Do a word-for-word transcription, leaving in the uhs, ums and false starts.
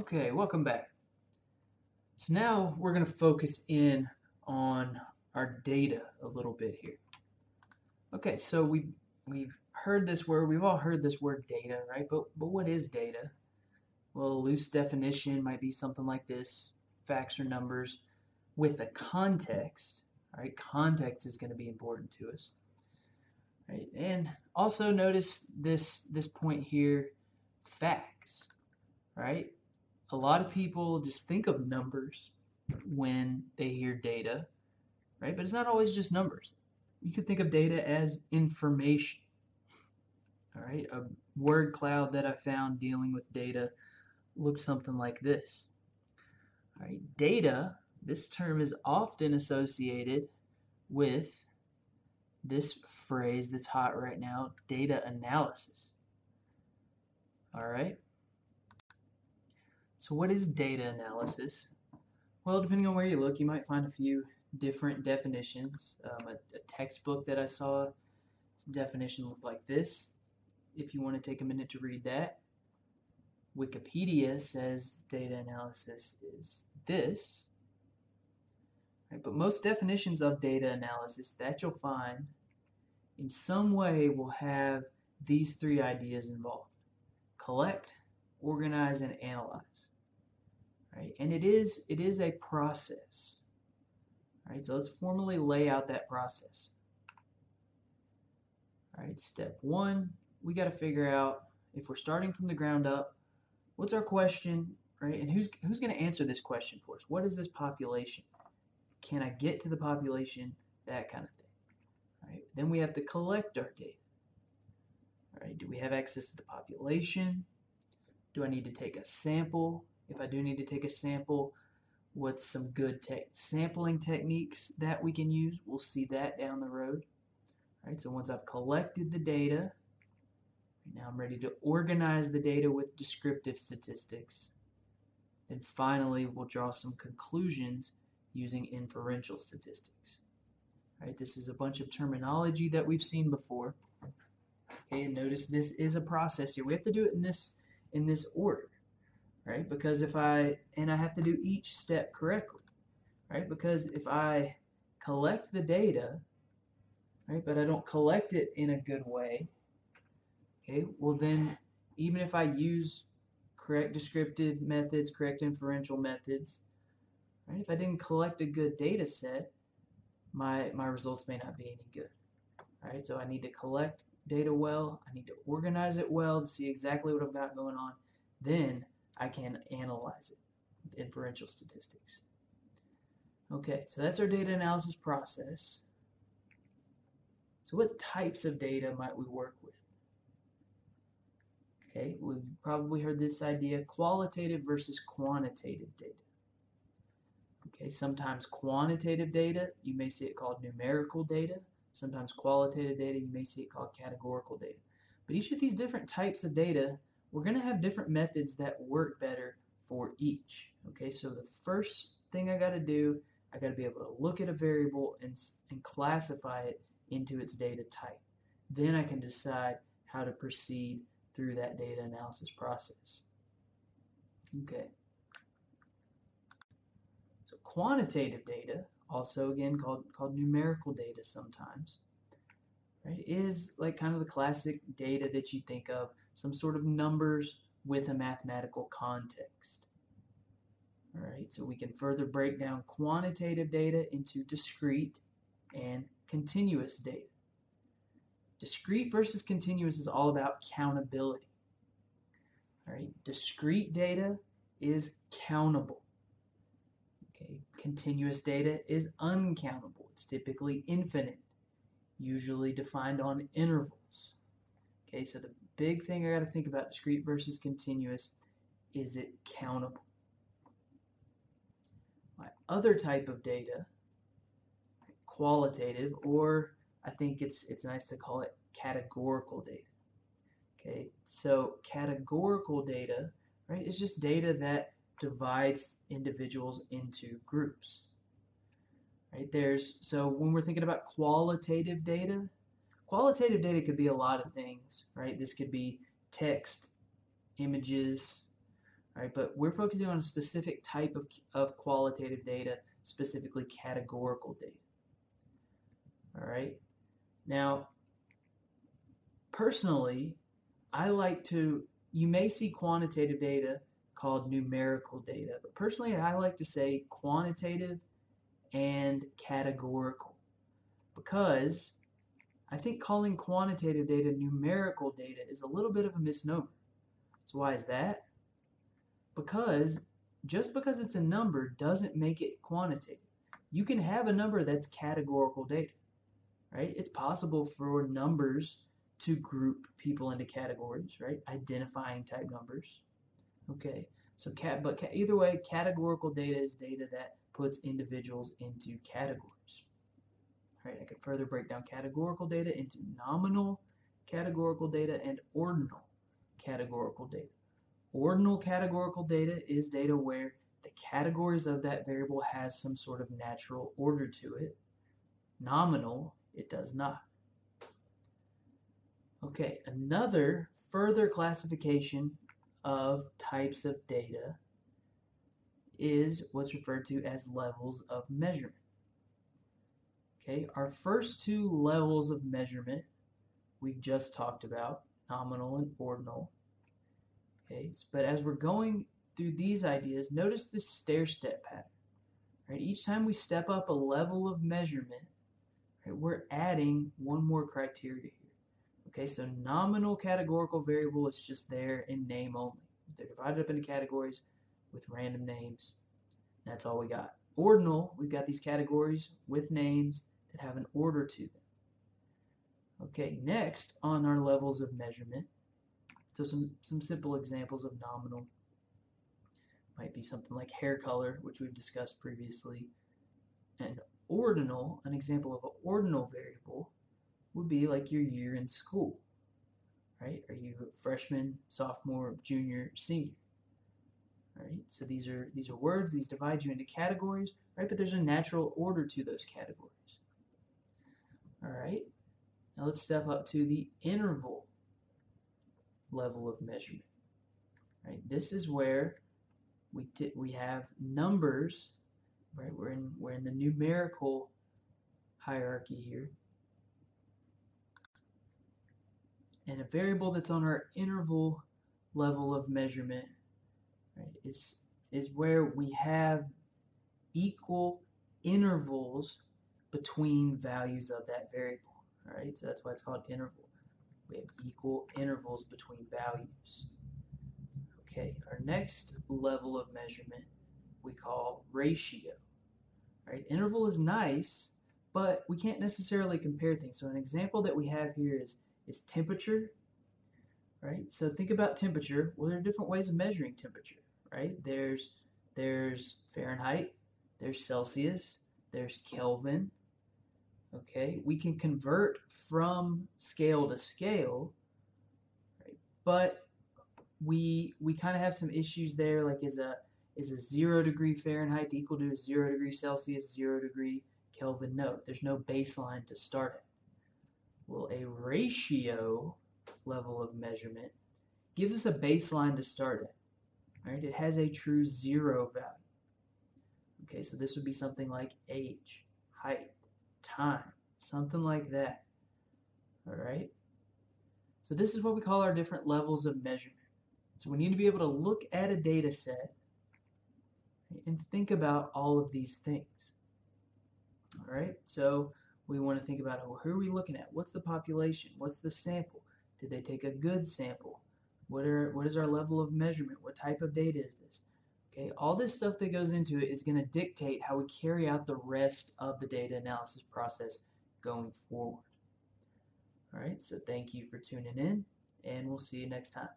Okay, welcome back. So now we're going to focus in on our data a little bit here. Okay, so we, we've heard this word, we've all heard this word data, right? But, but what is data? Well, a loose definition might be something like this, facts or numbers with a context, all right? Context is going to be important to us. Right? And also notice this, this point here, facts, right? A lot of people just think of numbers when they hear data, right? But it's not always just numbers. You could think of data as information, all right? A word cloud that I found dealing with data looks something like this, all right? Data, this term is often associated with this phrase that's hot right now, data analysis, all right? So what is data analysis? Well, depending on where you look, you might find a few different definitions. Um, a, a textbook that I saw, definition looked like this. If you want to take a minute to read that, Wikipedia says data analysis is this. Right, but most definitions of data analysis that you'll find in some way will have these three ideas involved. Collect, organize, and analyze, right? And it is it is a process, right? So let's formally lay out that process. All right, step one, we got to figure out, if we're starting from the ground up, what's our question, right? And who's who's going to answer this question for us? What is this population? Can I get to the population? That kind of thing, right? Then we have to collect our data, right? Do we have access to the population? Do I need to take a sample? If I do need to take a sample, what's some good te sampling techniques that we can use? We'll see that down the road. All right, so once I've collected the data, now I'm ready to organize the data with descriptive statistics. Then finally, we'll draw some conclusions using inferential statistics. All right, this is a bunch of terminology that we've seen before. Okay, and notice this is a process here. We have to do it in this in this order, right? Because if I, and I have to do each step correctly, right? Because if I collect the data, right, but I don't collect it in a good way, okay, well then even if I use correct descriptive methods, correct inferential methods, right, if I didn't collect a good data set, my, my results may not be any good, all right? So I need to collect data well, I need to organize it well to see exactly what I've got going on, then I can analyze it with inferential statistics. Okay, so that's our data analysis process. So what types of data might we work with? Okay, we've probably heard this idea, qualitative versus quantitative data. Okay, sometimes quantitative data, you may see it called numerical data. Sometimes qualitative data, you may see it called categorical data. But each of these different types of data, we're going to have different methods that work better for each. Okay, so the first thing I got to do, I got to be able to look at a variable and, and classify it into its data type. Then I can decide how to proceed through that data analysis process. Okay. So quantitative data, also again called called numerical data sometimes, right, is like kind of the classic data that you think of, some sort of numbers with a mathematical context. All right, so we can further break down quantitative data into discrete and continuous data. Discrete versus continuous is all about countability. All right, discrete data is countable. Continuous data is uncountable. It's typically infinite, usually defined on intervals. Okay, so the big thing I got to think about discrete versus continuous, is it countable? My other type of data, qualitative, or I think it's it's nice to call it categorical data. Okay, so categorical data, right, is just data that divides individuals into groups, right? There's, so when we're thinking about qualitative data, qualitative data could be a lot of things, right? This could be text, images, Right, but we're focusing on a specific type of, of qualitative data, specifically categorical data. All right. Now, personally, I like to, you may see quantitative data called numerical data, but personally, I like to say quantitative and categorical, because I think calling quantitative data numerical data is a little bit of a misnomer. So why is that? Because just because it's a number doesn't make it quantitative. You can have a number that's categorical data, right? It's possible for numbers to group people into categories, right? Identifying type numbers. Okay, so cat, but ca either way, categorical data is data that puts individuals into categories. All right, I can further break down categorical data into nominal categorical data and ordinal categorical data. Ordinal categorical data is data where the categories of that variable has some sort of natural order to it. Nominal, it does not. Okay, another further classification of types of data is what's referred to as levels of measurement. Okay, our first two levels of measurement we just talked about, nominal and ordinal. Okay, but as we're going through these ideas, notice this stair-step pattern. Right? Each time we step up a level of measurement, right, we're adding one more criteria here. Okay, so nominal categorical variable is just there in name only. They're divided up into categories with random names. That's all we got. Ordinal, we've got these categories with names that have an order to them. Okay, next on our levels of measurement, so some, some simple examples of nominal might be something like hair color, which we've discussed previously. And ordinal, an example of an ordinal variable, would be like your year in school, right? Are you a freshman, sophomore, junior, senior? Right? So these are, these are words, these divide you into categories, right? But there's a natural order to those categories. All right, now let's step up to the interval level of measurement. Right? This is where we we have numbers, right? We're in we're in the numerical hierarchy here. And a variable that's on our interval level of measurement, right, is is where we have equal intervals between values of that variable. All right? So that's why it's called interval. We have equal intervals between values. Okay, our next level of measurement we call ratio. All right, interval is nice, but we can't necessarily compare things. So an example that we have here is, is temperature, right? So think about temperature. Well, there are different ways of measuring temperature, right? There's, there's Fahrenheit, there's Celsius, there's Kelvin. Okay, we can convert from scale to scale, right? But we we kind of have some issues there. Like, is a is a zero degree Fahrenheit equal to a zero degree Celsius, zero degree Kelvin? No, there's no baseline to start at. Well, a ratio level of measurement gives us a baseline to start at. Right, it has a true zero value. Okay, so this would be something like age, height, time, something like that. All right, so this is what we call our different levels of measurement. So we need to be able to look at a data set and think about all of these things. All right, so we want to think about, oh, who are we looking at? What's the population? What's the sample? Did they take a good sample? What are what is our level of measurement? What type of data is this? Okay, all this stuff that goes into it is going to dictate how we carry out the rest of the data analysis process going forward. All right, so thank you for tuning in, and we'll see you next time.